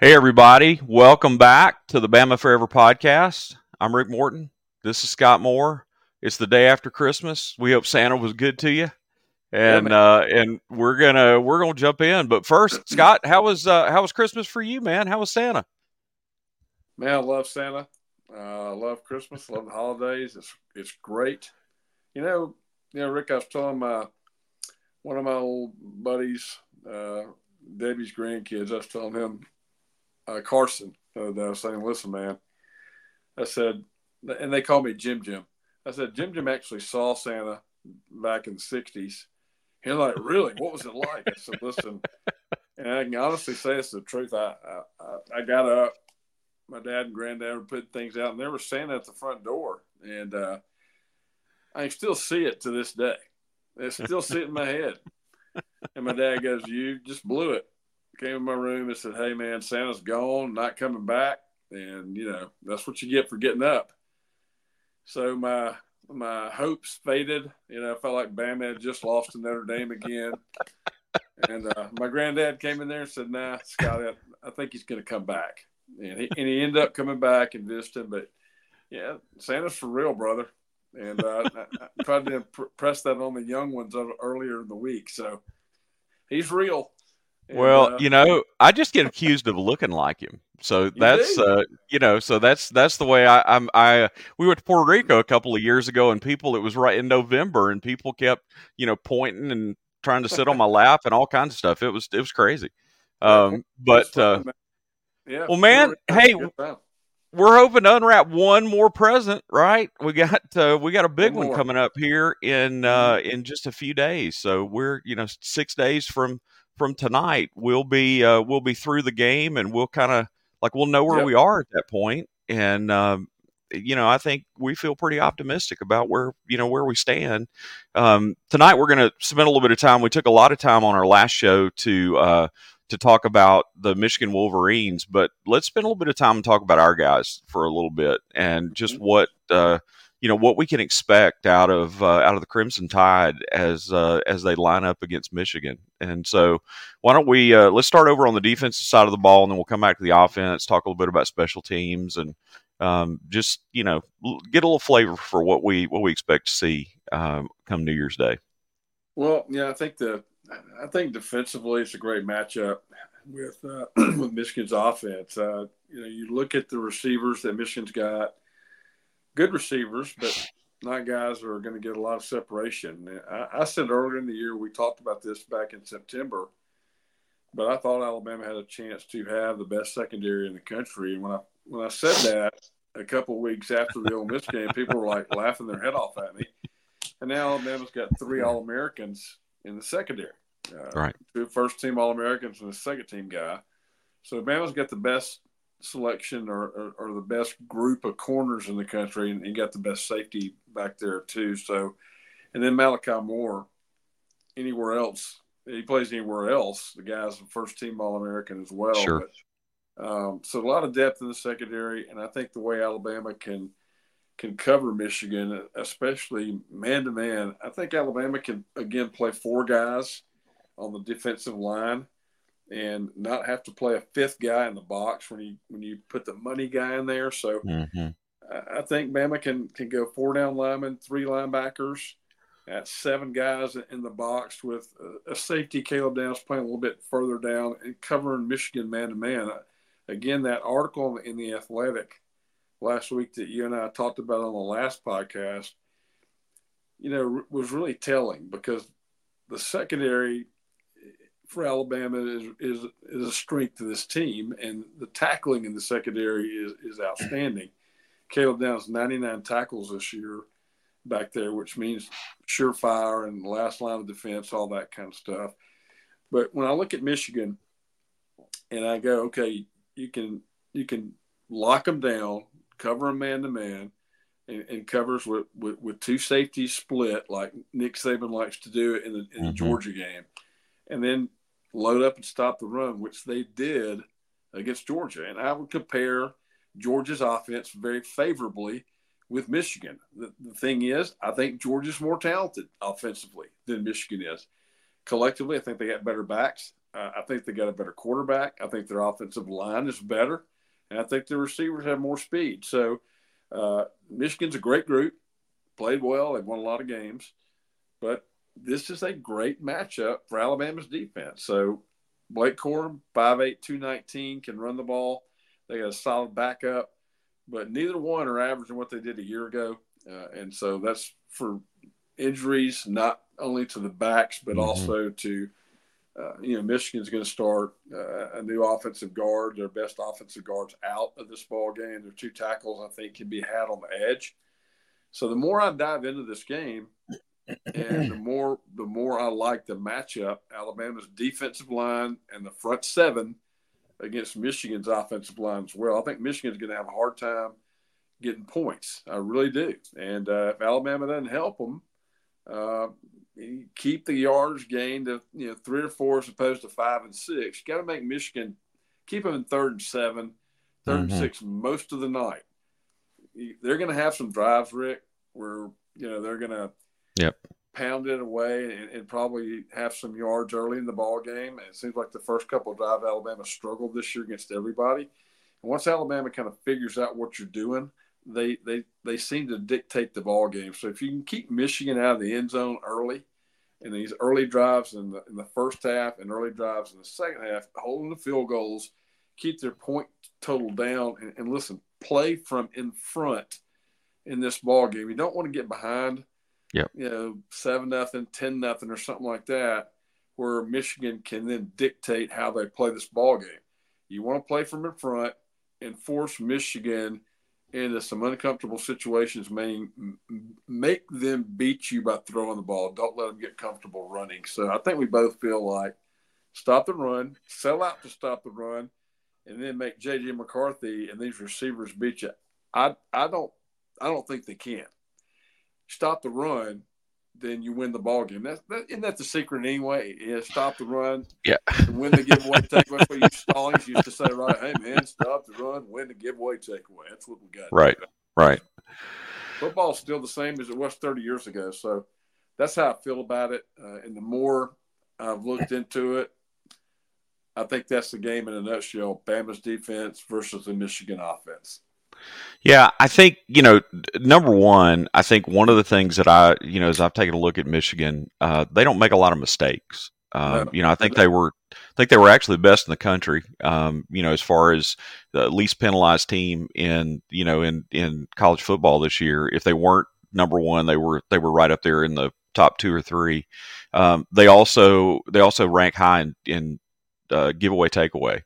Hey everybody, welcome back to the Bama Forever Podcast. I'm Rick Morton. This is Scott Moore. It's the day after Christmas. We hope Santa was good to you, and we're gonna jump in. But first, Scott, how was Christmas for you, man? How was Santa? Man, I love Santa. I love Christmas. Love the holidays. It's great. You know, Rick, I was telling one of my old buddies, Debbie's grandkids. I was telling him. Carson, that I was saying, listen, man, I said, and they call me Jim Jim. I said, Jim Jim actually saw Santa back in the 60s. He's like, really? What was it like? I said, listen, and I can honestly say it's the truth. I got up, my dad and granddad were putting things out, and there was Santa at the front door. And I can still see it to this day. It's still sitting in my head. And my dad goes, you just blew it. Came in my room and said, hey, man, Santa's gone, not coming back. And, you know, that's what you get for getting up. So my hopes faded. You know, I felt like Bama had just lost to Notre Dame again. And my granddad came in there and said, nah, Scott, I think he's going to come back. And he ended up coming back and visiting. But, yeah, Santa's for real, brother. And I tried to impress that on the young ones earlier in the week. So he's real. Well, you know, I just get accused of looking like him. So that's, you know, so that's the way we went to Puerto Rico a couple of years ago, and it was right in November, and people kept, you know, pointing and trying to sit on my lap and all kinds of stuff. It was crazy. Yeah, well, man, hey, we're hoping to unwrap one more present, right? We got a big one coming up here in just a few days. So we're, you know, 6 days from tonight, we'll be through the game, and we'll kind of like we'll know where we are at that point. And you know, I think we feel pretty optimistic about where we stand. Tonight, we're going to spend a little bit of time. We took a lot of time on our last show to talk about the Michigan Wolverines, but let's spend a little bit of time and talk about our guys for a little bit, and just what we can expect out of the Crimson Tide as they line up against Michigan. And so why don't we let's start over on the defensive side of the ball, and then we'll come back to the offense, talk a little bit about special teams, and just, you know, get a little flavor for what we expect to see come New Year's Day. Well, yeah, I think defensively it's a great matchup with Michigan's offense. You know, you look at the receivers that Michigan's got. Good receivers, but not guys that are going to get a lot of separation. I said earlier in the year, we talked about this back in September, but I thought Alabama had a chance to have the best secondary in the country. And when I said that a couple of weeks after the Ole Miss game, people were like laughing their head off at me. And now Alabama's got 3 All-Americans in the secondary. Right. 2 first-team All-Americans and a second-team guy. So Alabama's got the best selection or the best group of corners in the country, and got the best safety back there too. So, and then Malachi Moore, he plays anywhere else. The guy's the first team All-American as well. Sure. But, so a lot of depth in the secondary. And I think the way Alabama can cover Michigan, especially man to man, I think Alabama can again play 4 guys on the defensive line and not have to play a 5th guy in the box when you put the money guy in there. So I think Bama can go 4 down linemen, 3 linebackers, at 7 guys in the box with a safety, Caleb Downs, playing a little bit further down and covering Michigan man-to-man. Again, that article in The Athletic last week that you and I talked about on the last podcast, you know, was really telling, because the secondary – for Alabama is a strength of this team, and the tackling in the secondary is outstanding. Caleb Downs, 99 tackles this year back there, which means surefire and last line of defense, all that kind of stuff. But when I look at Michigan and I go, okay, you can lock them down, cover them man-to-man, and covers with 2 safeties split like Nick Saban likes to do in the Georgia game, and then load up and stop the run, which they did against Georgia. And I would compare Georgia's offense very favorably with Michigan. The thing is, I think Georgia's more talented offensively than Michigan is. Collectively, I think they got better backs. I think they got a better quarterback. I think their offensive line is better. And I think their receivers have more speed. So Michigan's a great group, played well. They've won a lot of games. But this is a great matchup for Alabama's defense. So Blake Corum, 5'8", 219, can run the ball. They got a solid backup. But neither one are averaging what they did a year ago. And so that's for injuries, not only to the backs, but also to – Michigan's going to start a new offensive guard. Their best offensive guard's out of this ball game. Their two tackles, I think, can be had on the edge. So the more I dive into this game, and the more I like the matchup, Alabama's defensive line and the front seven against Michigan's offensive line as well. I think Michigan's going to have a hard time getting points. I really do. And if Alabama doesn't help them, keep the yards gained of 3 or 4 as opposed to 5 and 6. You got to make Michigan keep them in 3rd and 7, 3rd and 6 most of the night. They're going to have some drives, Rick, where they're going to pound it away and probably have some yards early in the ball game. And it seems like the first couple of drives, Alabama struggled this year against everybody. And once Alabama kind of figures out what you're doing, they seem to dictate the ball game. So if you can keep Michigan out of the end zone early, and these early drives in the first half and early drives in the second half, holding the field goals, keep their point total down, and listen, play from in front in this ball game. You don't want to get behind, 7-0, 10-0, or something like that, where Michigan can then dictate how they play this ball game. You want to play from in front and force Michigan into some uncomfortable situations, meaning make them beat you by throwing the ball. Don't let them get comfortable running. So I think we both feel like stop the run, sell out to stop the run, and then make JJ McCarthy and these receivers beat you. I don't think they can. Stop the run, then you win the ball game. Isn't that the secret anyway? Yeah, stop the run, win the giveaway takeaway. What you Stallings used to say, right? Hey man, stop the run, win the giveaway takeaway. That's what we got. Right. Football's still the same as it was 30 years ago, so that's how I feel about it. And the more I've looked into it, I think that's the game in a nutshell: Bama's defense versus the Michigan offense. Yeah, I think, number one, I think one of the things that as I've taken a look at Michigan, they don't make a lot of mistakes. I think they were actually the best in the country, as far as the least penalized team in college football this year. If they weren't number one, they were right up there in the top 2 or 3. They also rank high in giveaway takeaway.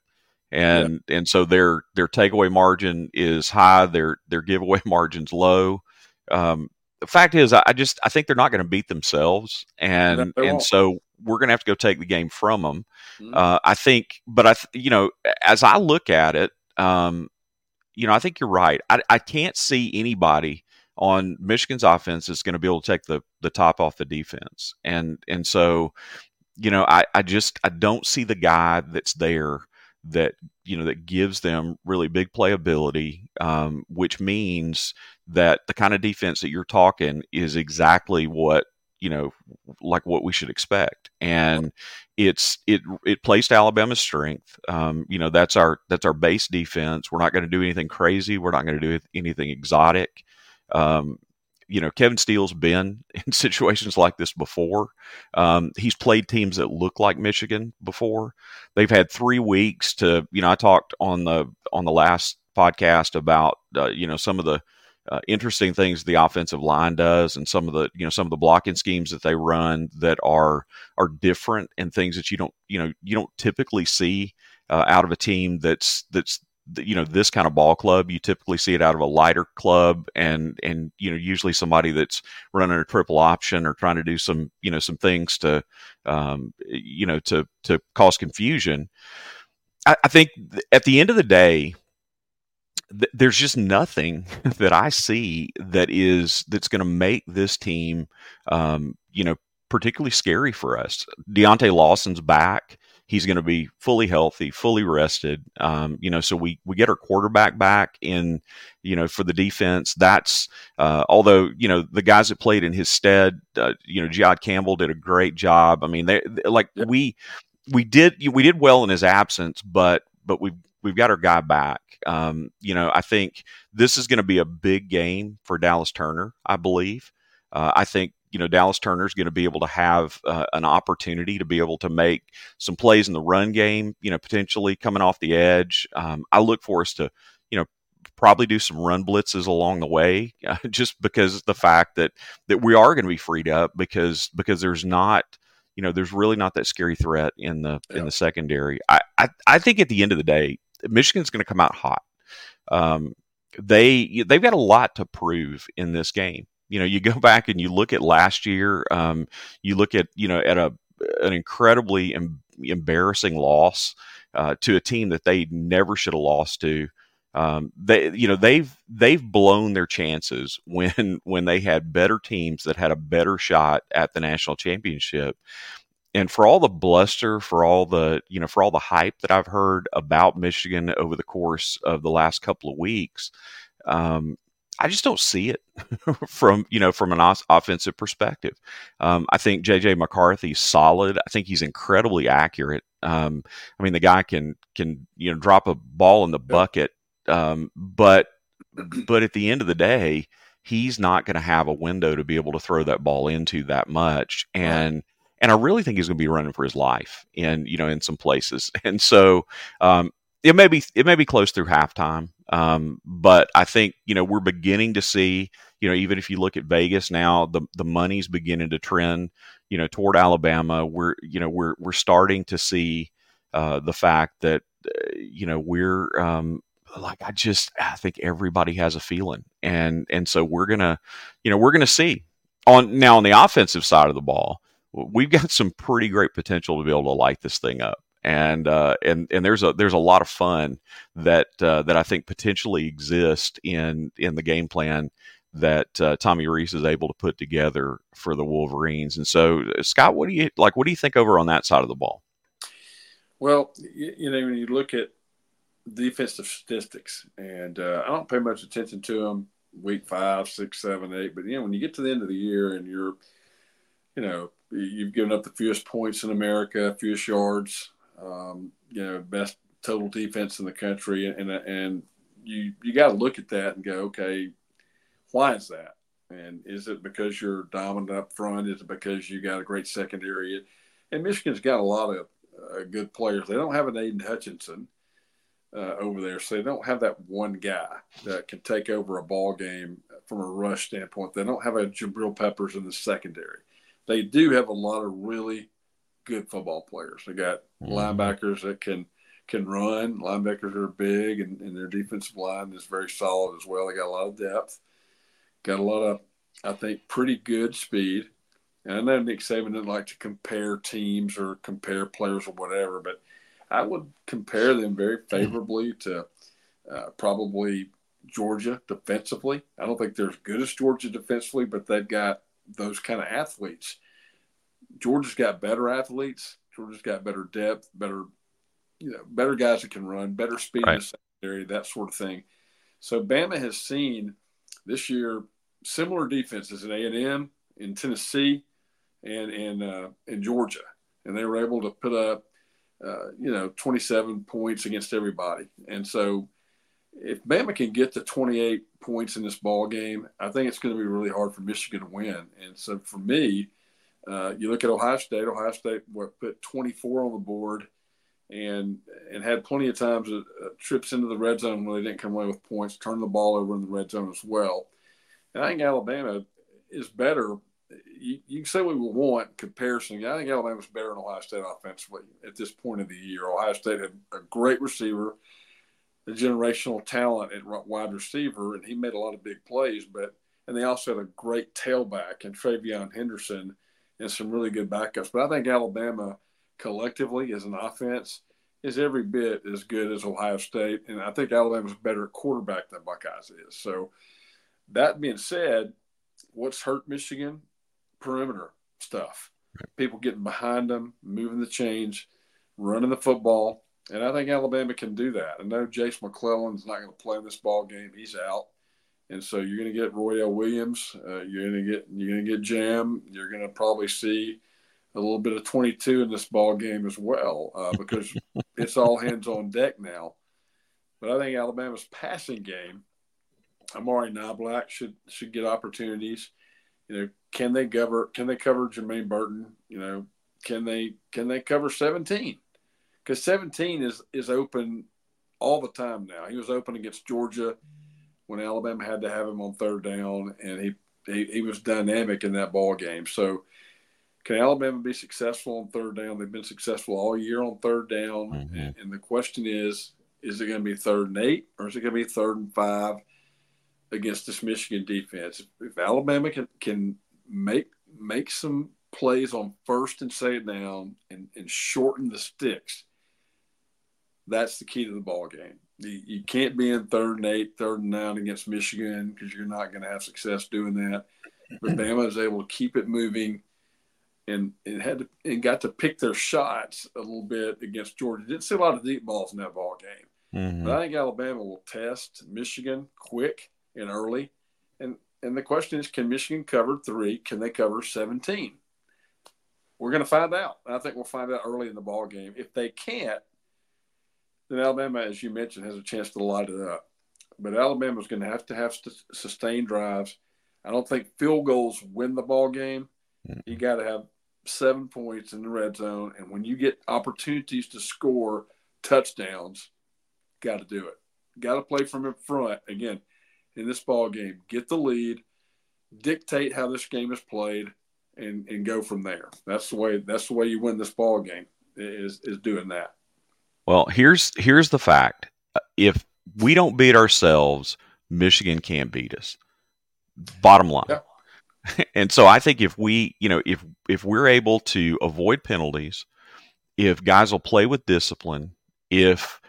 And so their takeaway margin is high. Their giveaway margin's low. The fact is, I think they're not going to beat themselves, and so we're going to have to go take the game from them. Mm-hmm. As I look at it, I think you're right. I can't see anybody on Michigan's offense that's going to be able to take the top off the defense, and so I don't see the guy that's there that gives them really big playability, which means that the kind of defense that you're talking is exactly what, like what we should expect. And it plays to Alabama's strength. That's our base defense. We're not going to do anything crazy. We're not going to do anything exotic. Kevin Steele's been in situations like this before. He's played teams that look like Michigan before. They've had 3 weeks to, I talked on the last podcast about, some of the interesting things the offensive line does, and some of the blocking schemes that they run that are different, and things that you don't typically see out of a team that's this kind of ball club. You typically see it out of a lighter club, and usually somebody that's running a triple option or trying to do some things to, to cause confusion. I think at the end of the day, there's just nothing that I see that's going to make this team, particularly scary for us. Deontay Lawson's back. He's going to be fully healthy, fully rested. So we get our quarterback back in, for the defense. That's, although, the guys that played in his stead, Jod Campbell did a great job. I mean, we did well in his absence, but we've got our guy back. I think this is going to be a big game for Dallas Turner. I believe. I think Dallas Turner is going to be able to have an opportunity to be able to make some plays in the run game. Potentially coming off the edge. I look for us to probably do some run blitzes along the way, just because the fact that we are going to be freed up because there's not. There's really not that scary threat in the secondary. I think at the end of the day, Michigan's going to come out hot. They've got a lot to prove in this game. You go back and you look at last year. You look at at an incredibly embarrassing loss to a team that they never should have lost to. They've blown their chances when they had better teams that had a better shot at the national championship. And for all the bluster, for all the hype that I've heard about Michigan over the course of the last couple of weeks, I just don't see it from an offensive perspective. I think JJ McCarthy's solid. I think he's incredibly accurate. The guy can drop a ball in the bucket. But at the end of the day, he's not going to have a window to be able to throw that ball into that much. And I really think he's going to be running for his life in some places. And so, it may be close through halftime. But I think, we're beginning to see, even if you look at Vegas now, the money's beginning to trend, toward Alabama. We're starting to see, the fact that, we're, I think everybody has a feeling. And so we're going to see on the offensive side of the ball, we've got some pretty great potential to be able to light this thing up. And there's a lot of fun that I think potentially exists in the game plan that Tommy Rees is able to put together for the Wolverines. And so Scott, what do you think over on that side of the ball? Well, when you look at defensive statistics, and I don't pay much attention to them week 5, 6, 7, 8, but when you get to the end of the year and you're you've given up the fewest points in America, fewest yards, best total defense in the country, and you got to look at that and go, okay, why is that? And is it because you're dominant up front? Is it because you got a great secondary? And Michigan's got a lot of good players. They don't have an Aiden Hutchinson over there, so they don't have that one guy that can take over a ball game from a rush standpoint. They don't have a Jabril Peppers in the secondary. They do have a lot of really good football players. They got linebackers that can run. Linebackers are big, and their defensive line is very solid as well. They got a lot of depth, got a lot of, I think, pretty good speed. And I know Nick Saban didn't like to compare teams or compare players or whatever, but I would compare them very favorably to probably Georgia defensively. I don't think they're as good as Georgia defensively, but they've got those kind of athletes. Georgia's got better athletes. Georgia's got better depth, better guys that can run, better speed in the secondary, that sort of thing. So Bama has seen this year similar defenses in A&M, in Tennessee, and in Georgia, and they were able to put up 27 points against everybody. And so if Bama can get to 28 points in this ball game, I think it's going to be really hard for Michigan to win. And so for me, you look at Ohio State put 24 on the board and had plenty of times trips into the red zone when they didn't come away with points, turned the ball over in the red zone as well. And I think Alabama is better. You can say what we want comparison. I think Alabama's better than Ohio State offensively at this point of the year. Ohio State had a great receiver, a generational talent at wide receiver, and he made a lot of big plays. And they also had a great tailback in Travion Henderson and some really good backups. But I think Alabama collectively as an offense is every bit as good as Ohio State, and I think Alabama's better at quarterback than Buckeyes is. So that being said, what's hurt Michigan? Perimeter stuff, people getting behind them, moving the chains, running the football, and I think Alabama can do that. I know Jace McClellan's not going to play in this ball game; he's out, and so you're going to get Roy L. Williams, you're going to get Jam, you're going to probably see a little bit of 22 in this ball game as well, because it's all hands on deck now. But I think Alabama's passing game, Amari Knobloch should get opportunities. You know, can they cover Jermaine Burton? You know, can they cover 17? Because 17 is open all the time now. He was open against Georgia when Alabama had to have him on third down, and he was dynamic in that ball game. So can Alabama be successful on third down? They've been successful all year on third down. Mm-hmm. And the question is it going to be 3rd and 8, or is it going to be 3rd and 5 against this Michigan defense? If Alabama can make some plays on 1st and 2nd down and shorten the sticks, that's the key to the ball game. You can't be in 3rd and 8, 3rd and 9 against Michigan, because you're not going to have success doing that. But Bama is able to keep it moving, and got to pick their shots a little bit against Georgia. Didn't see a lot of deep balls in that ball game, mm-hmm. But I think Alabama will test Michigan quick and early, and the question is, can Michigan cover 3? Can they cover 17? We're going to find out. I think we'll find out early in the ball game. If they can't, then Alabama, as you mentioned, has a chance to light it up. But Alabama's going to have sustained drives. I don't think field goals win the ball game. Mm-hmm. You got to have 7 points in the red zone, and when you get opportunities to score touchdowns, got to do it. Got to play from in front again in this ball game. Get the lead, dictate how this game is played, and go from there. That's the way you win this ball game is doing that. Well, here's the fact. If we don't beat ourselves, Michigan can't beat us. Bottom line. Yeah. And so I think if we, you know, if we're able to avoid penalties, if guys will play with discipline, if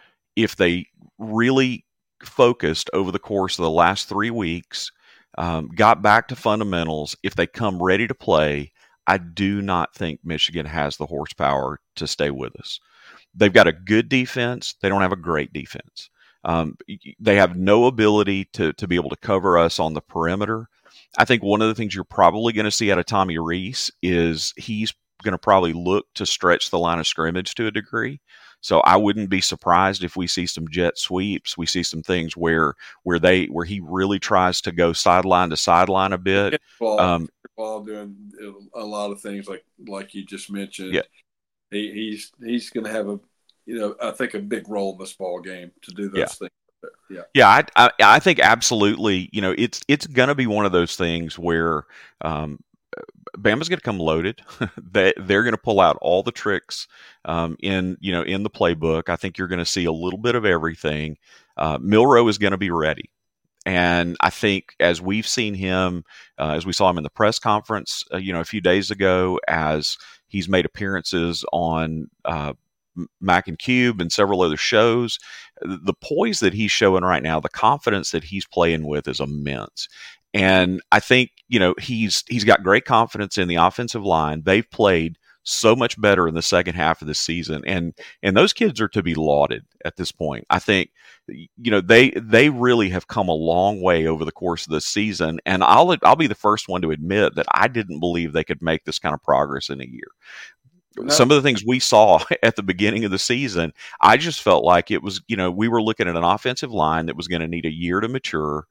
they really focused over the course of the last 3 weeks, got back to fundamentals, if they come ready to play, I do not think Michigan has the horsepower to stay with us. They've got a good defense. They don't have a great defense. They have no ability to be able to cover us on the perimeter. I think one of the things you're probably going to see out of Tommy Rees is he's going to probably look to stretch the line of scrimmage to a degree. So I wouldn't be surprised if we see some jet sweeps. We see some things where he really tries to go sideline to sideline a bit. While doing a lot of things like you just mentioned. Yeah. He's going to have a big role in this ball game to do those things. Yeah. I think absolutely. You know, it's going to be one of those things where Bama's going to come loaded. They're going to pull out all the tricks in the playbook. I think you're going to see a little bit of everything. Milroe is going to be ready. And I think as we've seen him, as we saw him in the press conference, a few days ago, as he's made appearances on Mac and Cube and several other shows, the poise that he's showing right now, the confidence that he's playing with is immense. And I think, he's got great confidence in the offensive line. They've played so much better in the second half of the season. And those kids are to be lauded at this point. I think, they really have come a long way over the course of the season. And I'll be the first one to admit that I didn't believe they could make this kind of progress in a year. No. Some of the things we saw at the beginning of the season, I just felt like it was, we were looking at an offensive line that was going to need a year to mature.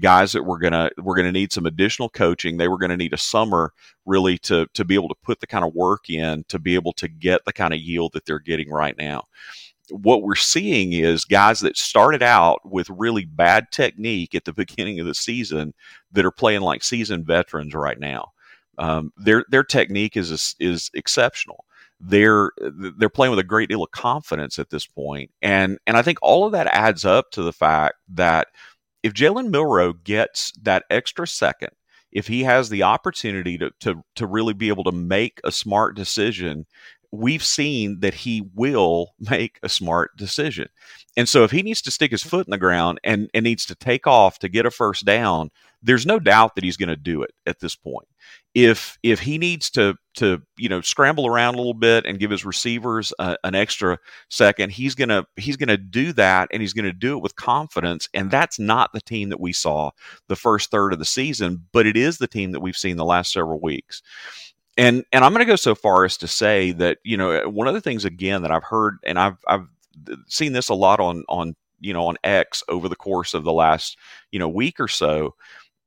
Guys that were going to need some additional coaching. They were going to need a summer really to be able to put the kind of work in, to be able to get the kind of yield that they're getting right now. What we're seeing is guys that started out with really bad technique at the beginning of the season that are playing like seasoned veterans right now. Their technique is exceptional. They're playing with a great deal of confidence at this point. And I think all of that adds up to the fact that if Jalen Milroe gets that extra second, if he has the opportunity to really be able to make a smart decision, we've seen that he will make a smart decision. And so if he needs to stick his foot in the ground and needs to take off to get a first down, there's no doubt that he's going to do it at this point. If he needs to scramble around a little bit and give his receivers an extra second, he's going to do that, and he's going to do it with confidence. And that's not the team that we saw the first third of the season, but it is the team that we've seen the last several weeks. And I'm going to go so far as to say that, you know, one of the things, again, that I've heard, and I've seen this a lot on X over the course of the last, week or so,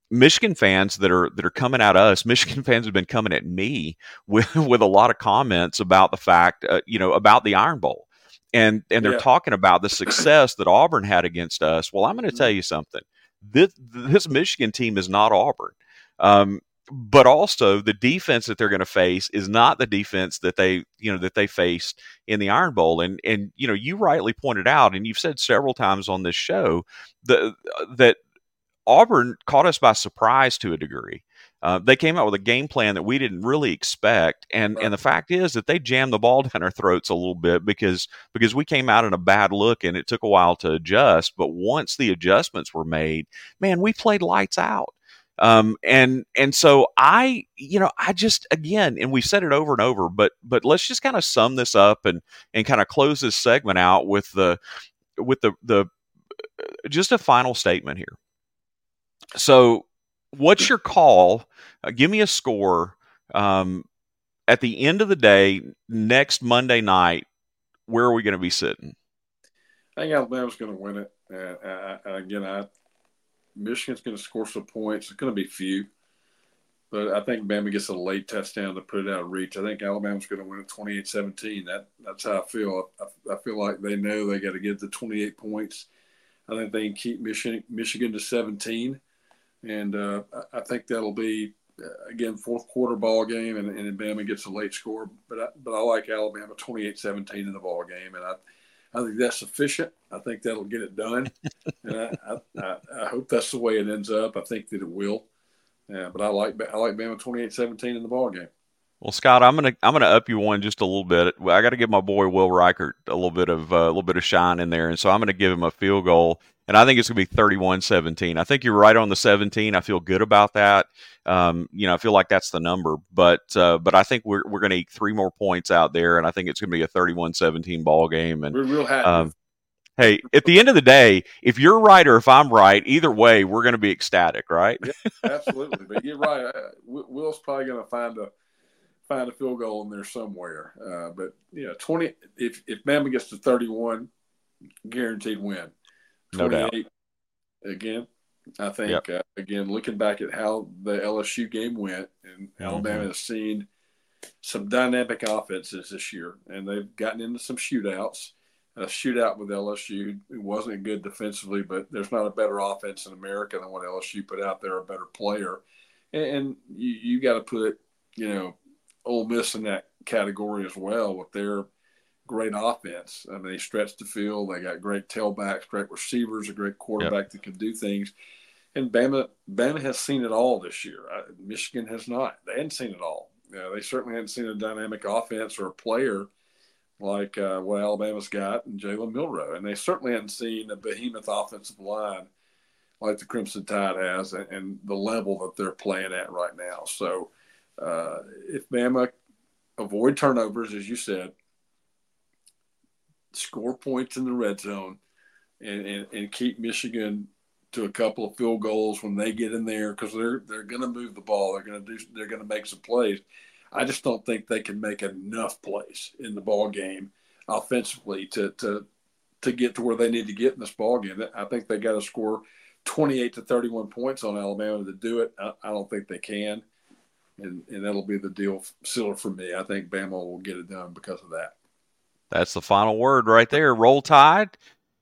Michigan fans that are coming at us, Michigan fans have been coming at me with a lot of comments about the fact, about the Iron Bowl. And they're talking about the success that Auburn had against us. Well, I'm going to tell you something. This Michigan team is not Auburn. But also the defense that they're going to face is not the defense that they faced in the Iron Bowl. And you rightly pointed out, and you've said several times on this show that Auburn caught us by surprise to a degree. They came out with a game plan that we didn't really expect. And the fact is that they jammed the ball down our throats a little bit because we came out in a bad look and it took a while to adjust. But once the adjustments were made, man, we played lights out. So I just, again, and we've said it over and over, but let's just kind of sum this up and kind of close this segment out with the just a final statement here. So what's your call? Give me a score. At the end of the day, next Monday night, where are we going to be sitting? I think Alabama's going to win it. Michigan's going to score some points. It's going to be few. But I think Bama gets a late touchdown to put it out of reach. I think Alabama's going to win it 28-17. That's how I feel. I feel like they know they got to get the 28 points. I think they can keep Michigan to 17. And I think that'll be, again, fourth quarter ball game, and Bama gets a late score. But I like Alabama 28-17 in the ball game. And I think that's sufficient. I think that'll get it done. And I hope that's the way it ends up. I think that it will. But I like Bama 28-17 in the ball game. Well, Scott, I'm gonna up you one just a little bit. I got to give my boy Will Reichert a little bit of shine in there, and so I'm gonna give him a field goal, and I think it's gonna be 31-17. I think you're right on the 17. I feel good about that. I feel like that's the number, but I think we're gonna eat three more points out there, and I think it's gonna be a 31-17 ball game. And we're real happy. Hey, at the end of the day, if you're right or if I'm right, either way, we're gonna be ecstatic, right? Yeah, absolutely. But you're right. Will's probably gonna find a field goal in there somewhere. But 20, if Bama gets to 31, guaranteed win. 28, no doubt. Again, I think, looking back at how the LSU game went, and Alabama has seen some dynamic offenses this year, and they've gotten into some shootouts. A shootout with LSU, it wasn't good defensively, but there's not a better offense in America than what LSU put out there, a better player. And you got to put, Ole Miss in that category as well with their great offense. I mean, they stretched the field. They got great tailbacks, great receivers, a great quarterback that can do things. And Bama has seen it all this year. Michigan has not. They hadn't seen it all. They certainly hadn't seen a dynamic offense or a player like what Alabama's got and Jalen Milroe. And they certainly hadn't seen a behemoth offensive line like the Crimson Tide has and the level that they're playing at right now. So, if Bama avoid turnovers, as you said, score points in the red zone and keep Michigan to a couple of field goals when they get in there, because they're going to move the ball. They're going to make some plays. I just don't think they can make enough plays in the ball game offensively to get to where they need to get in this ball game. I think they got to score 28 to 31 points on Alabama to do it. I don't think they can. And that'll be the deal sealer for me. I think Bama will get it done because of that. That's the final word right there. Roll Tide.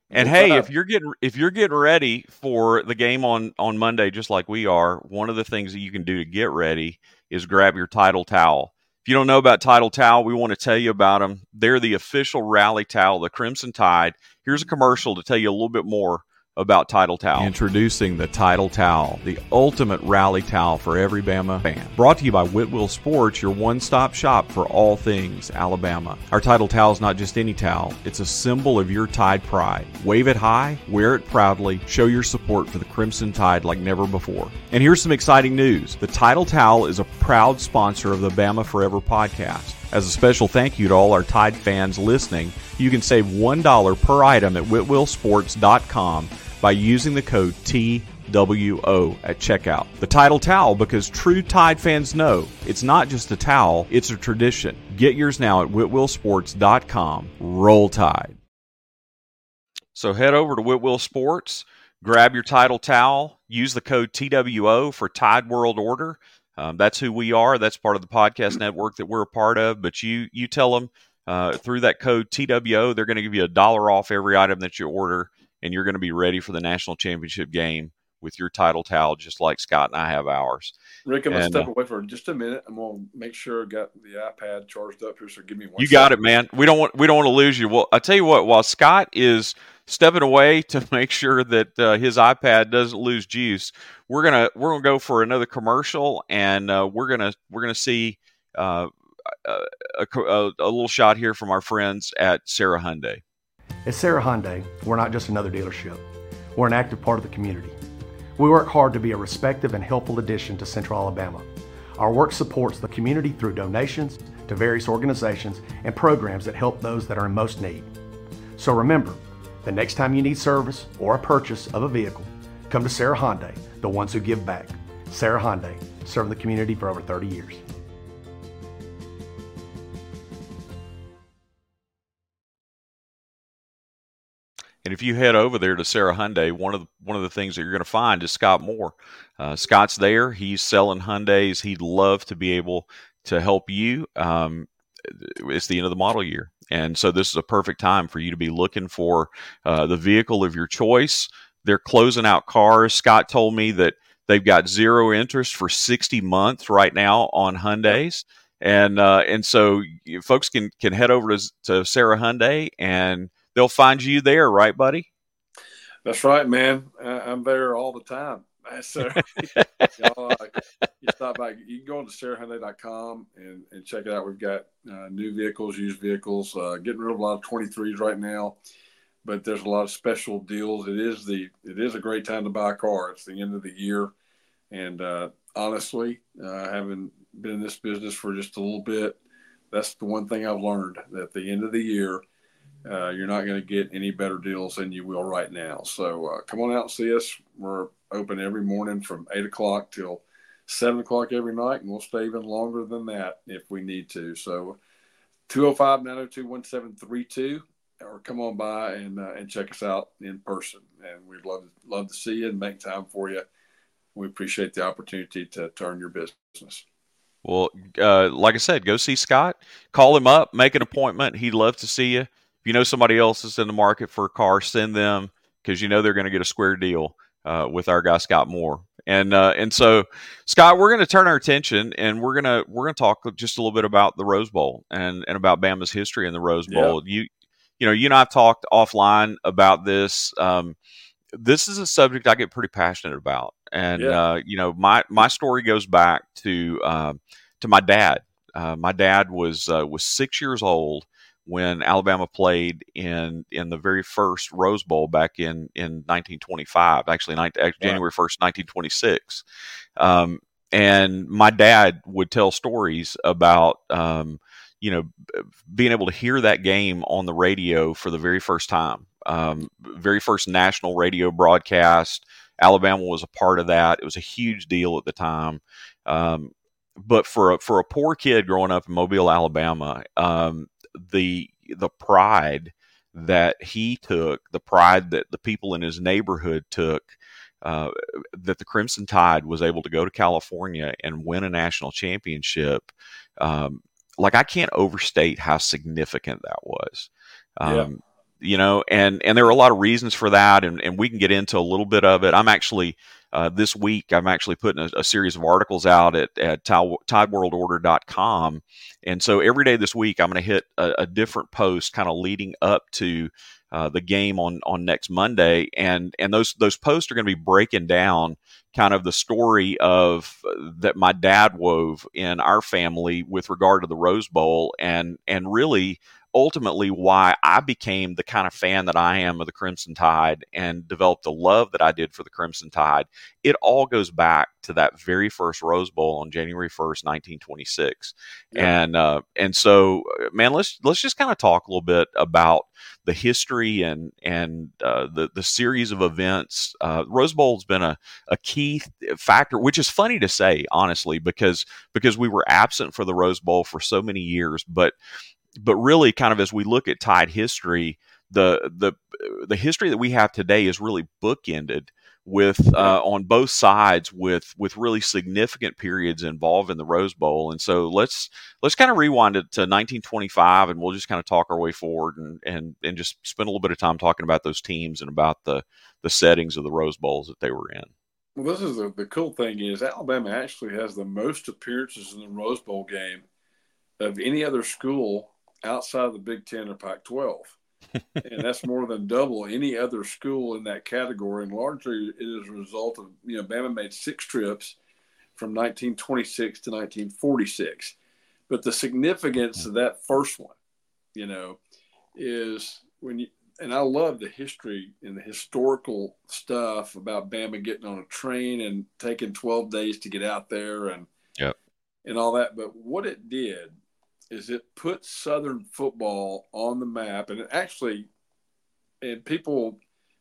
And hey, if you're getting ready for the game on Monday, just like we are, one of the things that you can do to get ready is grab your Tidal towel. If you don't know about Tidal towel, we want to tell you about them. They're the official rally towel, the Crimson Tide. Here's a commercial to tell you a little bit more about Tidal towel. Introducing the Tidal towel, the ultimate rally towel for every Bama fan. Brought to you by Whitwell Sports, your one-stop shop for all things Alabama. Our Tidal towel is not just any towel, it's a symbol of your Tide pride. Wave it high, wear it proudly, show your support for the Crimson Tide like never before. And here's some exciting news. The Tidal towel is a proud sponsor of the Bama Forever Podcast. As a special thank you to all our Tide fans listening, you can save $1 per item at whitwillsports.com by using the code TW. TWO at checkout. The Tidal Towel, because true Tide fans know it's not just a towel, it's a tradition. Get yours now at WhitwillSports.com. Roll Tide. So head over to Whitwill Sports, grab your Tidal Towel, use the code TWO for Tide World Order. That's who we are. That's part of the podcast network that we're a part of. But you tell them through that code TWO, they're going to give you $1 off every item that you order, and you're going to be ready for the national championship game with your Tidal Towel, just like Scott and I have ours. Rick, I'm going to step away for just a minute. I'm going to make sure I got the iPad charged up here, so give me one. You got it, man. We don't want to lose you. Well, I tell you what, while Scott is stepping away to make sure that his iPad doesn't lose juice, we're gonna go for another commercial, and we're gonna see a little shot here from our friends at Sarah Hyundai. At Sarah Hyundai, we're not just another dealership. We're an active part of the community. We work hard to be a respectful and helpful addition to Central Alabama. Our work supports the community through donations to various organizations and programs that help those that are in most need. So remember, the next time you need service or a purchase of a vehicle, come to Sarah Hyundai, the ones who give back. Sarah Hyundai, serving the community for over 30 years. And if you head over there to Sarah Hyundai, one of the things that you're going to find is Scott Moore. Scott's there. He's selling Hyundais. He'd love to be able to help you. It's the end of the model year, and so this is a perfect time for you to be looking for the vehicle of your choice. They're closing out cars. Scott told me that they've got zero interest for 60 months right now on Hyundais. And so folks can head over to Sarah Hyundai, and they'll find you there, right, buddy? That's right, man. I'm there all the time. So, you stop by. You can go to sarahhyundai.com and check it out. We've got new vehicles, used vehicles, getting rid of a lot of 23s right now, but there's a lot of special deals. It is a great time to buy a car. It's the end of the year, and honestly, having been in this business for just a little bit, that's the one thing I've learned, that at the end of the year, you're not going to get any better deals than you will right now. So come on out and see us. We're open every morning from 8 o'clock till 7 o'clock every night, and we'll stay even longer than that if we need to. So 205-902-1732, or come on by and check us out in person. And we'd love to see you and make time for you. We appreciate the opportunity to turn your business. Well, like I said, go see Scott. Call him up. Make an appointment. He'd love to see you. If you know somebody else that's in the market for a car, send them, because you know they're going to get a square deal with our guy Scott Moore. And so, Scott, we're going to turn our attention, and we're going to talk just a little bit about the Rose Bowl and about Bama's history in the Rose Bowl. Yeah. You and I have talked offline about this. This is a subject I get pretty passionate about, and my story goes back to my dad. My dad was 6 years old when Alabama played in the very first Rose Bowl back in 1925, actually January 1st, 1926. And my dad would tell stories about, being able to hear that game on the radio for the very first time, very first national radio broadcast. Alabama was a part of that. It was a huge deal at the time. But for a poor kid growing up in Mobile, Alabama, the pride that he took, the pride that the people in his neighborhood took, that the Crimson Tide was able to go to California and win a national championship. I can't overstate how significant that was. And there were a lot of reasons for that. And we can get into a little bit of it. I'm actually, this week, I'm actually putting a series of articles out at TideWorldOrder.com. And so every day this week, I'm going to hit a different post kind of leading up to the game on next Monday. And those posts are going to be breaking down kind of the story of that my dad wove in our family with regard to the Rose Bowl, and really ultimately why I became the kind of fan that I am of the Crimson Tide and developed the love that I did for the Crimson Tide. It all goes back to that very first Rose Bowl on January 1st, 1926. Yeah. And so, man, let's just kind of talk a little bit about the history and the series of events. Rose Bowl has been a key factor, which is funny to say, honestly, because we were absent for the Rose Bowl for so many years, but really, kind of as we look at Tide history, the history that we have today is really bookended with on both sides with really significant periods involved in the Rose Bowl. And so let's kind of rewind it to 1925, and we'll just kind of talk our way forward and just spend a little bit of time talking about those teams and about the settings of the Rose Bowls that they were in. Well, this is the cool thing is Alabama actually has the most appearances in the Rose Bowl game of any other school outside of the Big Ten or Pac-12. And that's more than double any other school in that category. And largely it is a result of, you know, Bama made 6 trips from 1926 to 1946. But the significance of that first one, you know, is when you, and I love the history and the historical stuff about Bama getting on a train and taking 12 days to get out there and all that. But what it did is it put Southern football on the map. And it actually, and people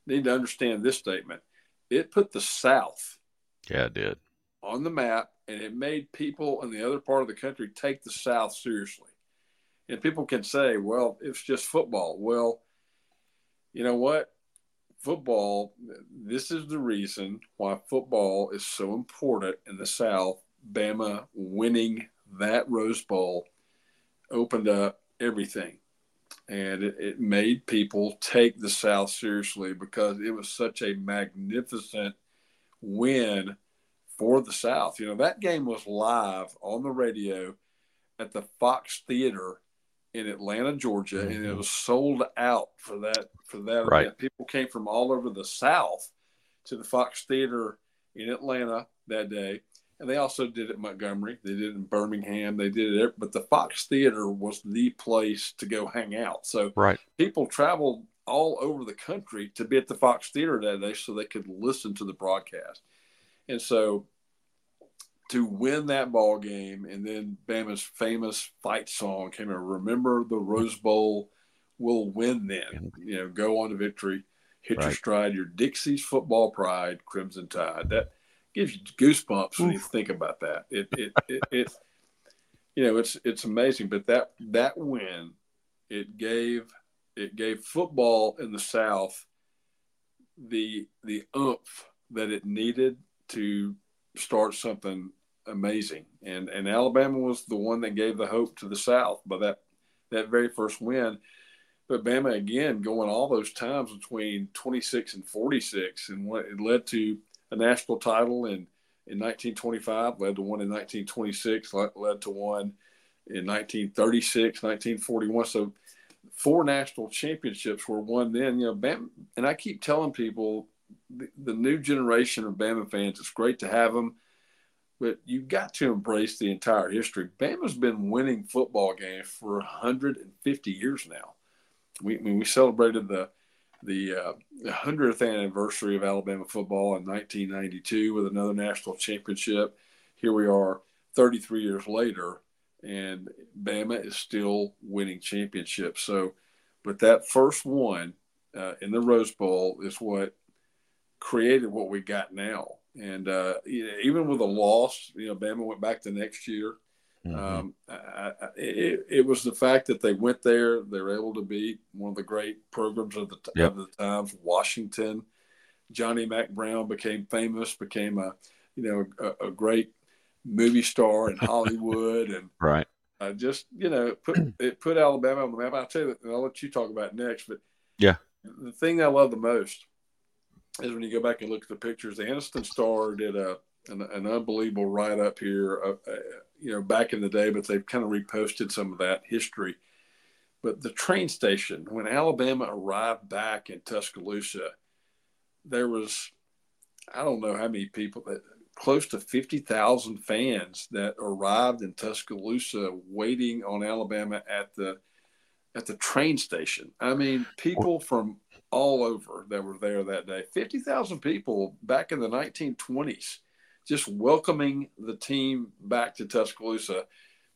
need to understand this statement, it put the South on the map, and it made people in the other part of the country take the South seriously. And people can say, well, it's just football. Well, you know what? Football, this is the reason why football is so important in the South. Bama winning that Rose Bowl opened up everything, and it made people take the South seriously because it was such a magnificent win for the South. You know, that game was live on the radio at the Fox Theater in Atlanta, Georgia, and it was sold out for that. Right. Event. People came from all over the South to the Fox Theater in Atlanta that day. And they also did it in Montgomery. They did it in Birmingham. They did it. But the Fox Theater was the place to go hang out. So people traveled all over the country to be at the Fox Theater that day so they could listen to the broadcast. And so to win that ball game, and then Bama's famous fight song came in, "Remember the Rose Bowl, we'll win then." You know, go on to victory, hit your stride, your Dixie's football pride, Crimson Tide. That gives you goosebumps when you think about that. It you know, it's amazing. But that win, it gave football in the South the oomph that it needed to start something amazing. And Alabama was the one that gave the hope to the South by that very first win. But Bama again going all those times between 26 and 46, and what it led to. A national title in 1925, led to one in 1926, led to one in 1936, 1941. So 4 national championships were won then. You know, Bama, and I keep telling people, the new generation of Bama fans, it's great to have them, but you've got to embrace the entire history. Bama's been winning football games for 150 years now. We celebrated the 100th anniversary of Alabama football in 1992 with another national championship. Here we are 33 years later, and Bama is still winning championships. So, but that first one in the Rose Bowl is what created what we got now. And even with a loss, you know, Bama went back the next year. It was the fact that they went there. They were able to beat one of the great programs of the times, Washington. Johnny Mac Brown became famous, became a great movie star in Hollywood, and it put Alabama on the map. I'll tell you, and I'll let you talk about it next. But the thing I love the most is when you go back and look at the pictures. The Anniston Star did an unbelievable write up here. You know, back in the day, but they've kind of reposted some of that history. But the train station, when Alabama arrived back in Tuscaloosa, there was I don't know how many people, that close to 50,000 fans that arrived in Tuscaloosa waiting on Alabama at the train station. I mean, people from all over that were there that day. 50,000 people back in the 1920s just welcoming the team back to Tuscaloosa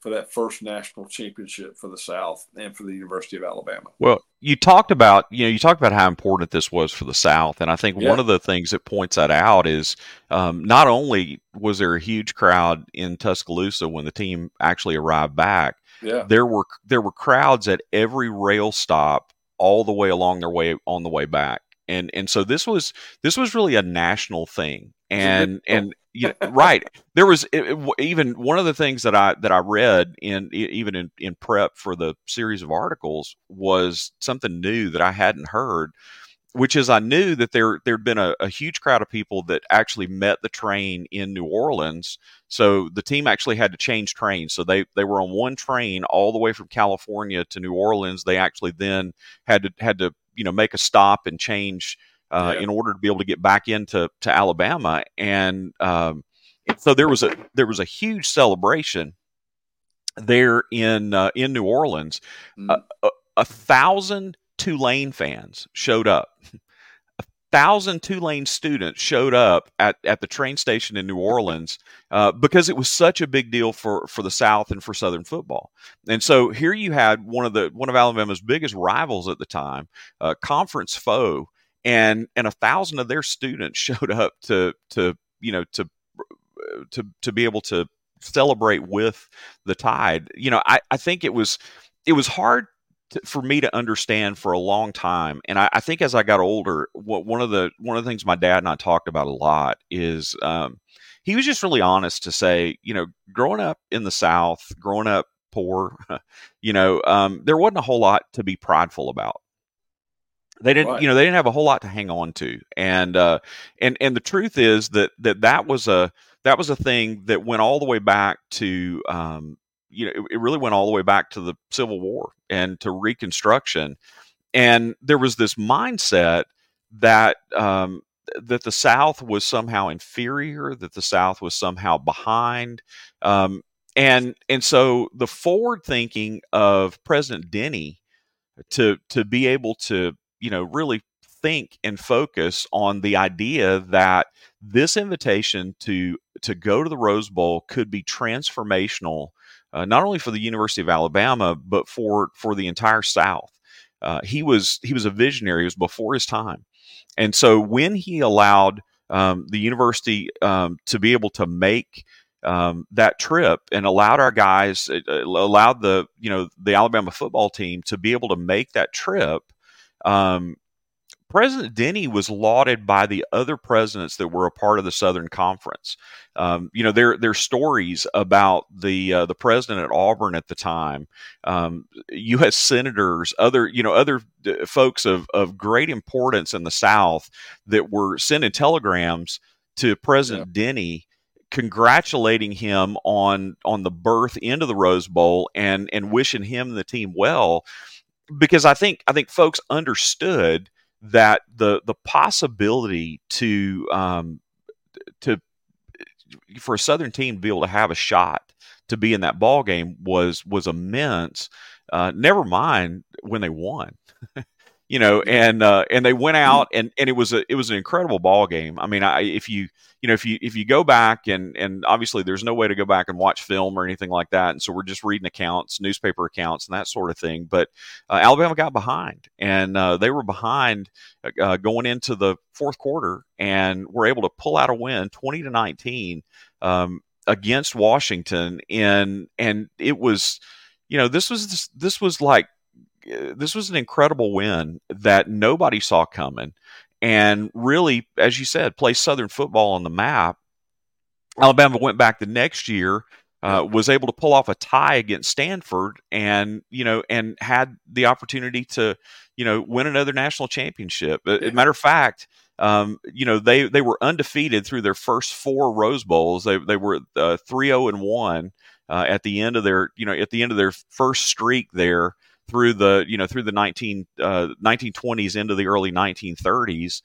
for that first national championship for the South and for the University of Alabama. Well, you talked about how important this was for the South. And I think one of the things that points that out is not only was there a huge crowd in Tuscaloosa when the team actually arrived back, there were crowds at every rail stop all the way along their way on the way back. And so this was really a national thing. And yeah, right. There was even one of the things that I read in prep for the series of articles was something new that I hadn't heard, which is I knew that there'd been a huge crowd of people that actually met the train in New Orleans. So the team actually had to change trains. So they were on one train all the way from California to New Orleans. They actually then had to make a stop and change in order to be able to get back into Alabama. And so there was a huge celebration there in New Orleans. 1,000 Tulane fans showed up. 1,000 Tulane students showed up at the train station in New Orleans because it was such a big deal for the South and for Southern football. And so here you had one of Alabama's biggest rivals at the time, a conference foe, and 1,000 of their students showed up to be able to celebrate with the Tide. You know, I think it was hard for me to understand for a long time. And I think as I got older, one of the things my dad and I talked about a lot is he was just really honest to say, growing up in the South, growing up poor, there wasn't a whole lot to be prideful about. They didn't, right. They didn't have a whole lot to hang on to. And the truth is that was a thing that went all the way back to, it really went all the way back to the Civil War and to Reconstruction. And there was this mindset that the South was somehow inferior, that the South was somehow behind. And so the forward thinking of President Denny to be able to, really think and focus on the idea that this invitation to go to the Rose Bowl could be transformational, not only for the University of Alabama, but for the entire South. He was a visionary. He was before his time. And so when he allowed the university to be able to make that trip and allowed our guys, the Alabama football team to be able to make that trip, President Denny was lauded by the other presidents that were a part of the Southern Conference. Their stories about the president at Auburn at the time, U.S. senators, other folks of great importance in the South that were sending telegrams to President Denny, congratulating him on the berth into the Rose Bowl and wishing him and the team well, because I think folks understood that the possibility for a Southern team to be able to have a shot to be in that ball game was immense. Never mind when they won, and they went out and it was an incredible ball game. I mean, if you go back and obviously there's no way to go back and watch film or anything like that, and so we're just reading accounts, newspaper accounts, and that sort of thing. But Alabama got behind, and they were behind going into the fourth quarter, and were able to pull out a win, 20-19, against Washington. And it was, this was an incredible win that nobody saw coming, and really, as you said, placed Southern football on the map. Alabama went back the next year, was able to pull off a tie against Stanford, and had the opportunity to, win another national championship. As a matter of fact, they were undefeated through their first four Rose Bowls. They were 3-0-1 at the end of their first streak there, through the 1920s into the early 1930s,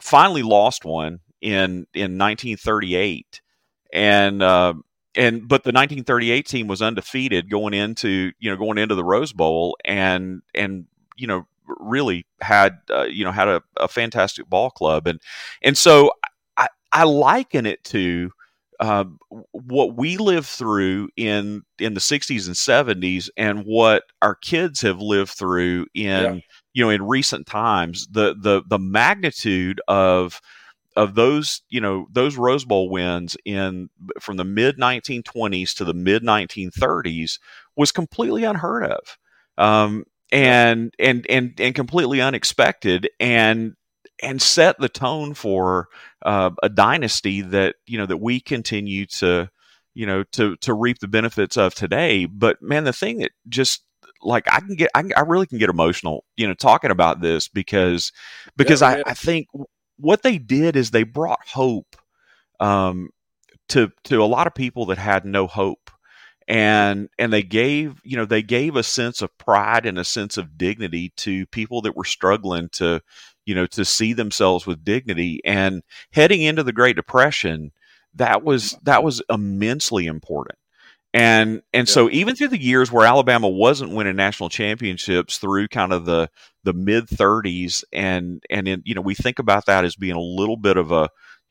finally lost one in 1938, and but the 1938 team was undefeated going into the Rose Bowl, and really had a fantastic ball club, and so I liken it to what we lived through in the 60s and 70s, and what our kids have lived through in recent times. The magnitude of those Rose Bowl wins from the mid 1920s to the mid 1930s was completely unheard of, and completely unexpected, and set the tone for a dynasty that we continue to reap the benefits of today. But man, the thing that just like I really can get emotional, talking about this because I think what they did is they brought hope to a lot of people that had no hope. And they gave a sense of pride and a sense of dignity to people that were struggling to see themselves with dignity. And heading into the Great Depression, that was immensely important. And so even through the years where Alabama wasn't winning national championships, through kind of the mid 30s, and we think about that as being a little bit of a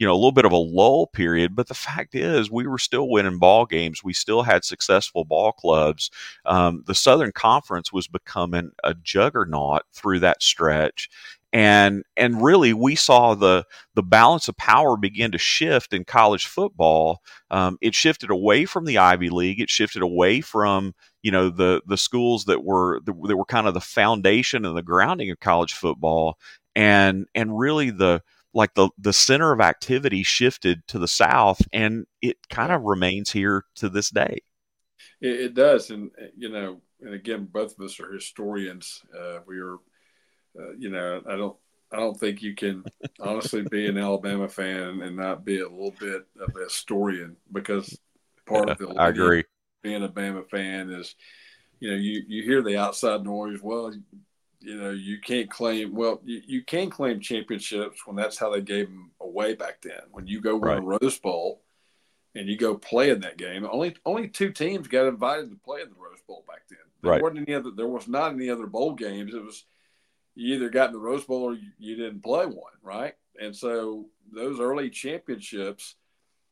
lull period, but the fact is we were still winning ball games. We still had successful ball clubs. The Southern Conference was becoming a juggernaut through that stretch. And really, we saw the balance of power begin to shift in college football. It shifted away from the Ivy League. It shifted away from the schools that were kind of the foundation and the grounding of college football. And really, the center of activity shifted to the South, and it kind of remains here to this day. It does, and again, both of us are historians. We are. I don't think you can honestly be an Alabama fan and not be a little bit of a historian, because part of the I agree being a Bama fan is, you hear the outside noise. Well, you can't claim. Well, you can claim championships when that's how they gave them away back then. When you go win a Rose Bowl and you go play in that game, only two teams got invited to play in the Rose Bowl back then. There was not any other bowl games. It was. You either got in the Rose Bowl or you didn't play one, right? And so those early championships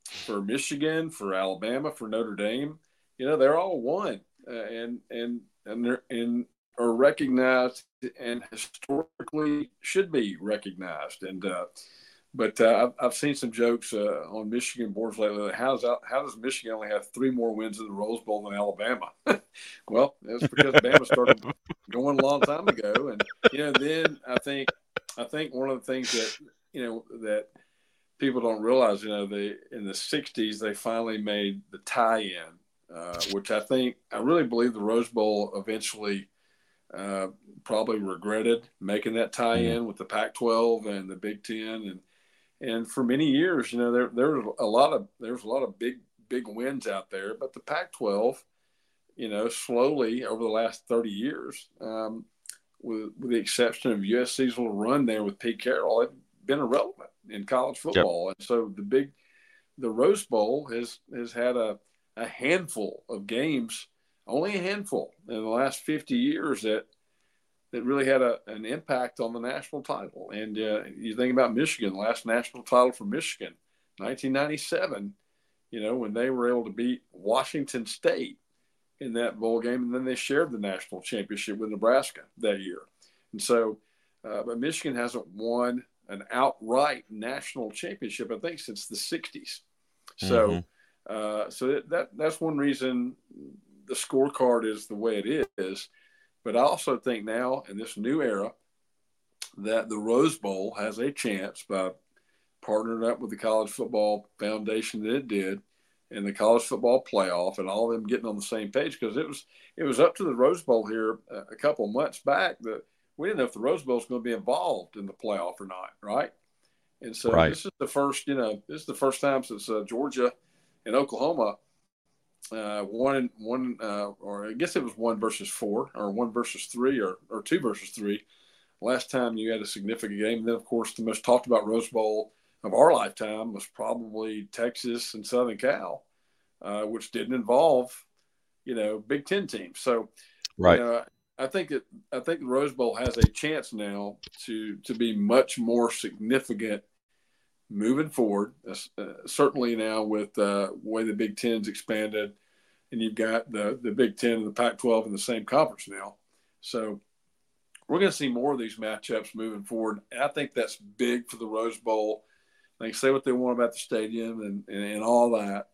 for Michigan, for Alabama, for Notre Dame, they're all won and are recognized, and historically should be recognized. But I've seen some jokes on Michigan boards lately. How does Michigan only have three more wins in the Rose Bowl than Alabama? Well, that's because Bama started going a long time ago, and then I think one of the things that that people don't realize, in the '60s they finally made the tie-in, which I really believe the Rose Bowl eventually. Probably regretted making that tie-in with the Pac-12 and the Big Ten, and for many years, there was a lot of big wins out there, but the Pac-12, slowly over the last 30 years, with the exception of USC's little run there with Pete Carroll, it's been irrelevant in college football, and so the Rose Bowl has had a handful of games. Only a handful in the last 50 years that really had an impact on the national title. And you think about Michigan, last national title for Michigan, 1997, when they were able to beat Washington State in that bowl game. And then they shared the national championship with Nebraska that year. And so, but Michigan hasn't won an outright national championship, I think, since the 60s. So, that's one reason the scorecard is the way it is, but I also think now in this new era that the Rose Bowl has a chance, by partnering up with the College Football Foundation that it did and the College Football Playoff and all of them getting on the same page. Cause it was up to the Rose Bowl here a couple months back that we didn't know if the Rose Bowl was going to be involved in the playoff or not. Right. And so this is the first, this is the first time since Georgia and Oklahoma, or I guess it was 1 versus 4 or 1 versus 3 or 2 versus 3. Last time you had a significant game. And then, of course, the most talked about Rose Bowl of our lifetime was probably Texas and Southern Cal, which didn't involve, you know, Big Ten teams. So, right. You know, I think the Rose Bowl has a chance now to be much more significant moving forward. Certainly now with the way the Big Ten's expanded, and you've got the Big Ten and the Pac-12 in the same conference now. So we're going to see more of these matchups moving forward. And I think that's big for the Rose Bowl. They can say what they want about the stadium and all that.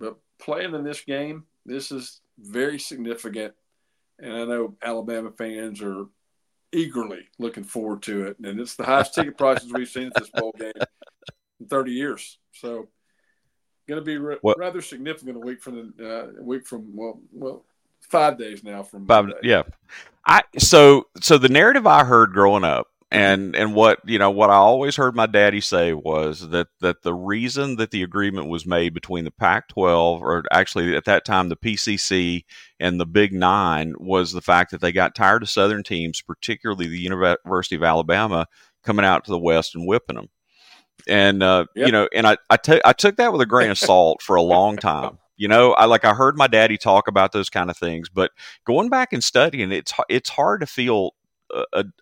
But playing in this game, this is very significant. And I know Alabama fans are eagerly looking forward to it. And it's the highest ticket prices we've seen at this bowl game in 30 years. So going to be rather significant a week from 5 days now from Monday. Yeah. So the narrative I heard growing up and what, you know, what I always heard my daddy say was that the reason that the agreement was made between the Pac-12, or actually at that time the PCC and the Big Nine, was the fact that they got tired of Southern teams, particularly the University of Alabama, coming out to the West and whipping them. And, yep. You know, and I took that with a grain of salt for a long time. You know, I heard my daddy talk about those kind of things, but going back and studying, it's hard to feel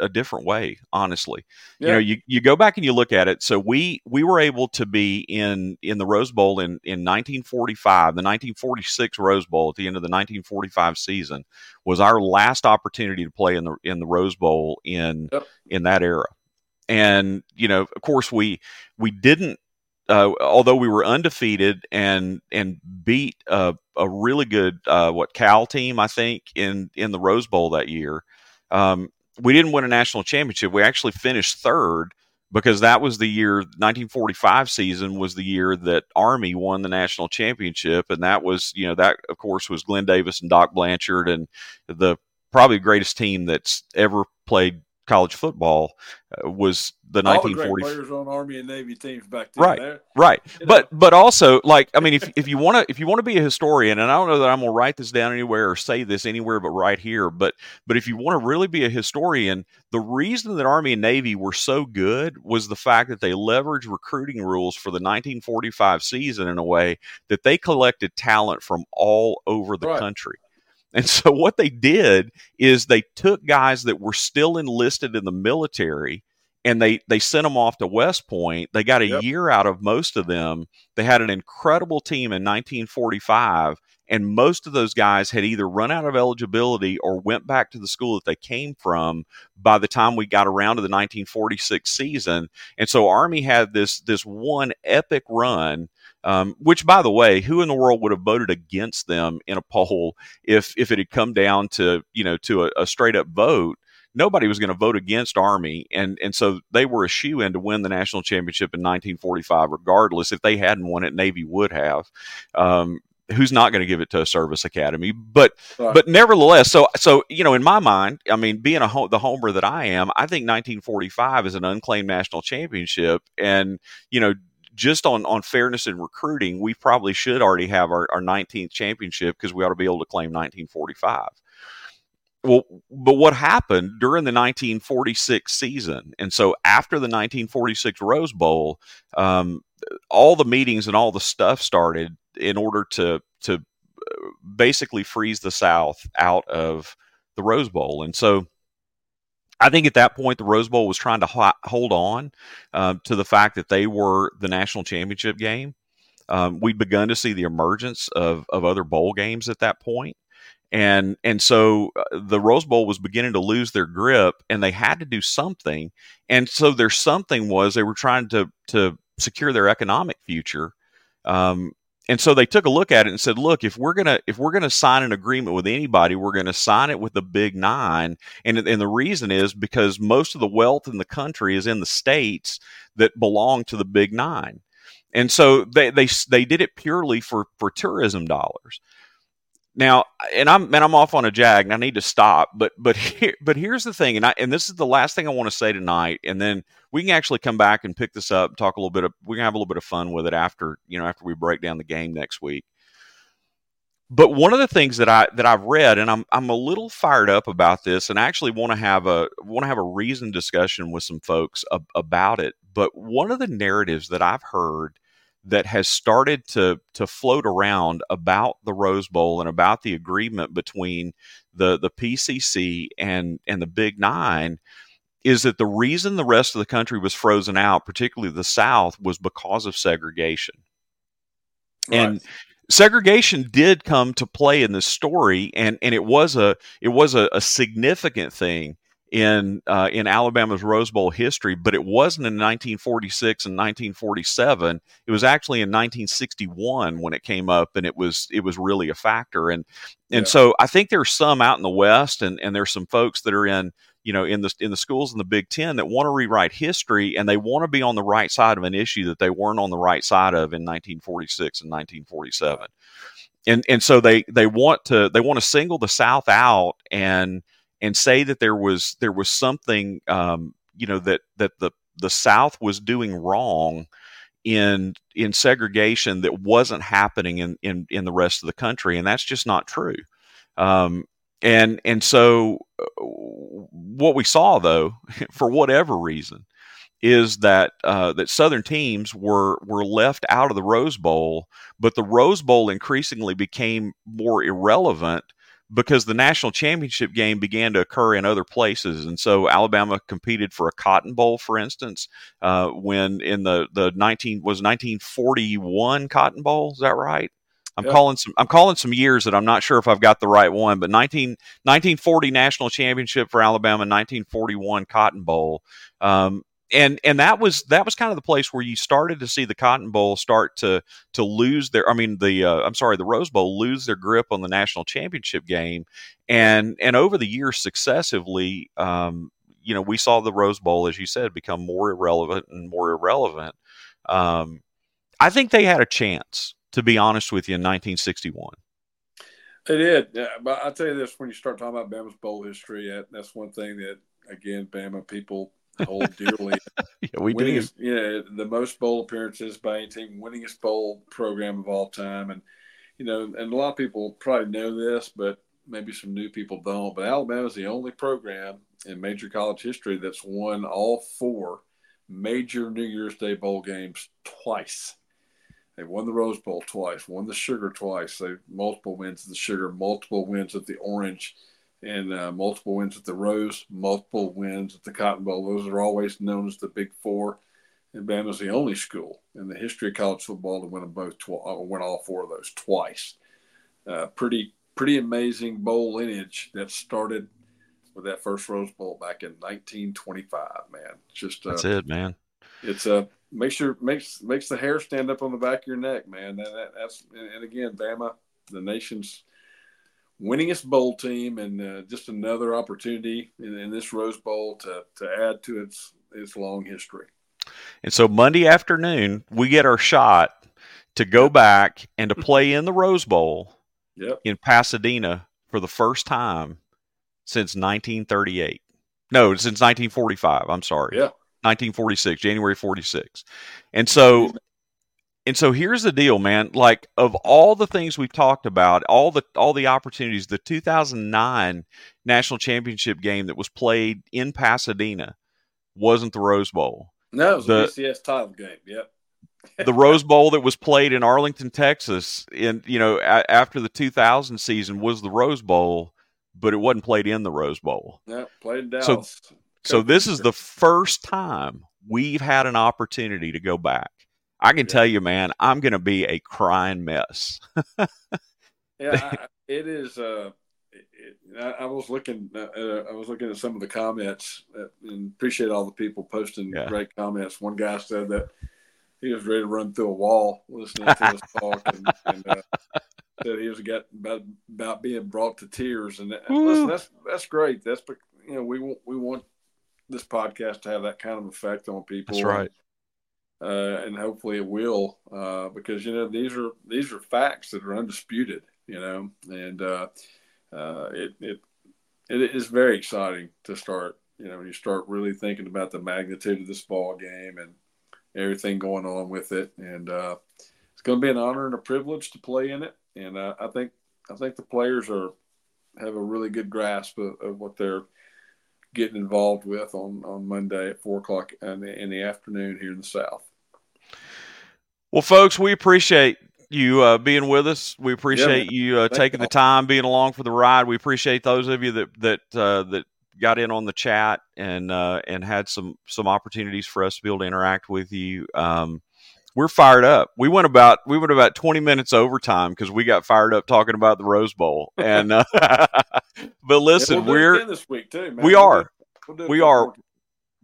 a different way, honestly. Yeah. You know, you go back and you look at it. So we were able to be in the Rose Bowl in 1945. The 1946 Rose Bowl at the end of the 1945 season was our last opportunity to play in the Rose Bowl in that era. And, you know, of course, we didn't. Although we were undefeated and beat a really good Cal team, I think, in the Rose Bowl that year, we didn't win a national championship. We actually finished third, because that was the year, 1945 season was the year that Army won the national championship, and that was, you know, that of course was Glenn Davis and Doc Blanchard and the probably greatest team that's ever played college football was the 1940 players on Army and Navy teams back then. Right. But also, like, I mean, if you want to be a historian, and I don't know that I'm going to write this down anywhere or say this anywhere, but right here. But if you want to really be a historian, the reason that Army and Navy were so good was the fact that they leveraged recruiting rules for the 1945 season in a way that they collected talent from all over the country. And so what they did is they took guys that were still enlisted in the military, and they sent them off to West Point. They got a year out of most of them. They had an incredible team in 1945, and most of those guys had either run out of eligibility or went back to the school that they came from by the time we got around to the 1946 season. And so Army had this one epic run. Which, by the way, who in the world would have voted against them in a poll if it had come down to, you know, to a straight up vote? Nobody was going to vote against Army, and so they were a shoo-in to win the national championship in 1945, regardless. If they hadn't won it, Navy would have. Who's not going to give it to a service academy? But nevertheless, so you know, in my mind, I mean, being the homer that I am, I think 1945 is an unclaimed national championship, and you know. Just on fairness in recruiting, we probably should already have our 19th championship, because we ought to be able to claim 1945. Well, but what happened during the 1946 season, and so after the 1946 Rose Bowl, all the meetings and all the stuff started in order to basically freeze the South out of the Rose Bowl. And so I think at that point, the Rose Bowl was trying to hold on to the fact that they were the national championship game. We'd begun to see the emergence of other bowl games at that point. And so the Rose Bowl was beginning to lose their grip, and they had to do something. And so their something was they were trying to secure their economic future. And so they took a look at it and said, "Look, if we're gonna sign an agreement with anybody, we're gonna sign it with the Big Nine, and the reason is because most of the wealth in the country is in the states that belong to the Big Nine, and so they did it purely for tourism dollars." Now, and I'm off on a jag, and I need to stop. But here's the thing, and this is the last thing I want to say tonight, and then we can actually come back and pick this up, and talk a little bit. We can have a little bit of fun with it after we break down the game next week. But one of the things that I've read, and I'm a little fired up about this, and I actually want to have a reasoned discussion with some folks about it. But one of the narratives that I've heard that has started to float around about the Rose Bowl and about the agreement between the PCC and the Big Nine is that the reason the rest of the country was frozen out, particularly the South, was because of segregation. Right. And segregation did come to play in this story, and it was a significant thing in Alabama's Rose Bowl history, but it wasn't in 1946 and 1947. It was actually in 1961 when it came up, and it was really a factor. And so I think there's some out in the West, and there's some folks that are in the schools in the Big Ten that want to rewrite history, and they want to be on the right side of an issue that they weren't on the right side of in 1946 and 1947. And so they want to single the South out and say that there was something that the South was doing wrong in segregation that wasn't happening in the rest of the country, and that's just not true. And so what we saw, though, for whatever reason, is that Southern teams were left out of the Rose Bowl, but the Rose Bowl increasingly became more irrelevant because the national championship game began to occur in other places. And so Alabama competed for a Cotton Bowl, for instance, when in the 1941 Cotton Bowl. Is that right? I'm calling some years that I'm not sure if I've got the right one, but 1940 national championship for Alabama, 1941 Cotton Bowl, and that was kind of the place where you started to see the Cotton Bowl start to lose the Rose Bowl lose their grip on the national championship game, and over the years successively, we saw the Rose Bowl, as you said, become more irrelevant and more irrelevant. I think they had a chance, to be honest with you, in 1961. They did. Yeah, but I'll tell you this, when you start talking about Bama's bowl history, that's one thing that, again, Bama people hold dearly. Yeah, we do. The most bowl appearances by any team, winningest bowl program of all time. And, and a lot of people probably know this, but maybe some new people don't. But Alabama's the only program in major college history that's won all four major New Year's Day bowl games twice. They won the Rose Bowl twice, won the Sugar twice. They multiple wins at the Sugar, multiple wins at the Orange, and multiple wins at the Rose, multiple wins at the Cotton Bowl. Those are always known as the Big Four. And Bama's the only school in the history of college football to win them both, win all four of those twice. Pretty amazing bowl lineage that started with that first Rose Bowl back in 1925. Man, that's it, man. It's a makes the hair stand up on the back of your neck, man. And again, Bama, the nation's winningest bowl team, and just another opportunity in this Rose Bowl to add to its long history. And so Monday afternoon, we get our shot to go back and to play in the Rose Bowl in Pasadena for the first time since 1938. No, since 1945. I'm sorry. Yeah. 1946, January 46. And so here's the deal, man. Like, of all the things we've talked about, all the opportunities, the 2009 national championship game that was played in Pasadena wasn't the Rose Bowl. No, it was the BCS title game. Yep. The Rose Bowl that was played in Arlington, Texas, after the 2000 season was the Rose Bowl, but it wasn't played in the Rose Bowl. Yeah, played in Dallas. So this is the first time we've had an opportunity to go back. I can tell you, man, I'm going to be a crying mess. It is. I was looking at some of the comments, and appreciate all the people posting great comments. One guy said that he was ready to run through a wall listening to us talk, and said he was about being brought to tears. And listen, that's great. That's we want this podcast to have that kind of effect on people. That's right. And hopefully it will, because, these are facts that are undisputed, and it is very exciting to start, when you start really thinking about the magnitude of this ball game and everything going on with it. And it's going to be an honor and a privilege to play in it. And I think I think the players have a really good grasp of what they're getting involved with on Monday at 4 o'clock in the afternoon here in the South. Well, folks, we appreciate you being with us. We appreciate you taking the time, being along for the ride. We appreciate those of you that got in on the chat and had some opportunities for us to be able to interact with you. We're fired up. We went about 20 minutes overtime because we got fired up talking about the Rose Bowl. And but listen, we're again this week too, man. We are.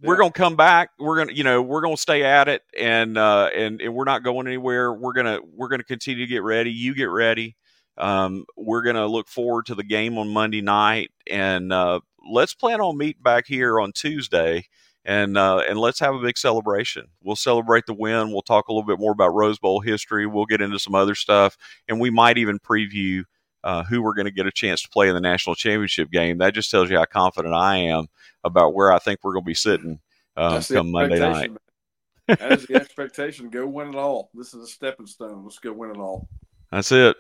We're going to come back. We're going to stay at it, and we're not going anywhere. We're going to continue to get ready. You get ready. We're going to look forward to the game on Monday night, and let's plan on meeting back here on Tuesday. And let's have a big celebration. We'll celebrate the win. We'll talk a little bit more about Rose Bowl history. We'll get into some other stuff, and we might even preview who we're going to get a chance to play in the national championship game. That just tells you how confident I am about where I think we're going to be sitting come Monday night. That is the expectation. Go win it all. This is a stepping stone. Let's go win it all. That's it.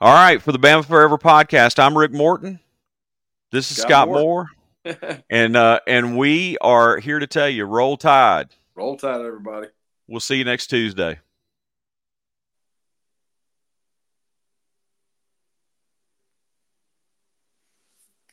All right. For the Bama Forever podcast, I'm Rick Morton. This is Scott Moore. and we are here to tell you, roll tide, everybody. We'll see you next Tuesday.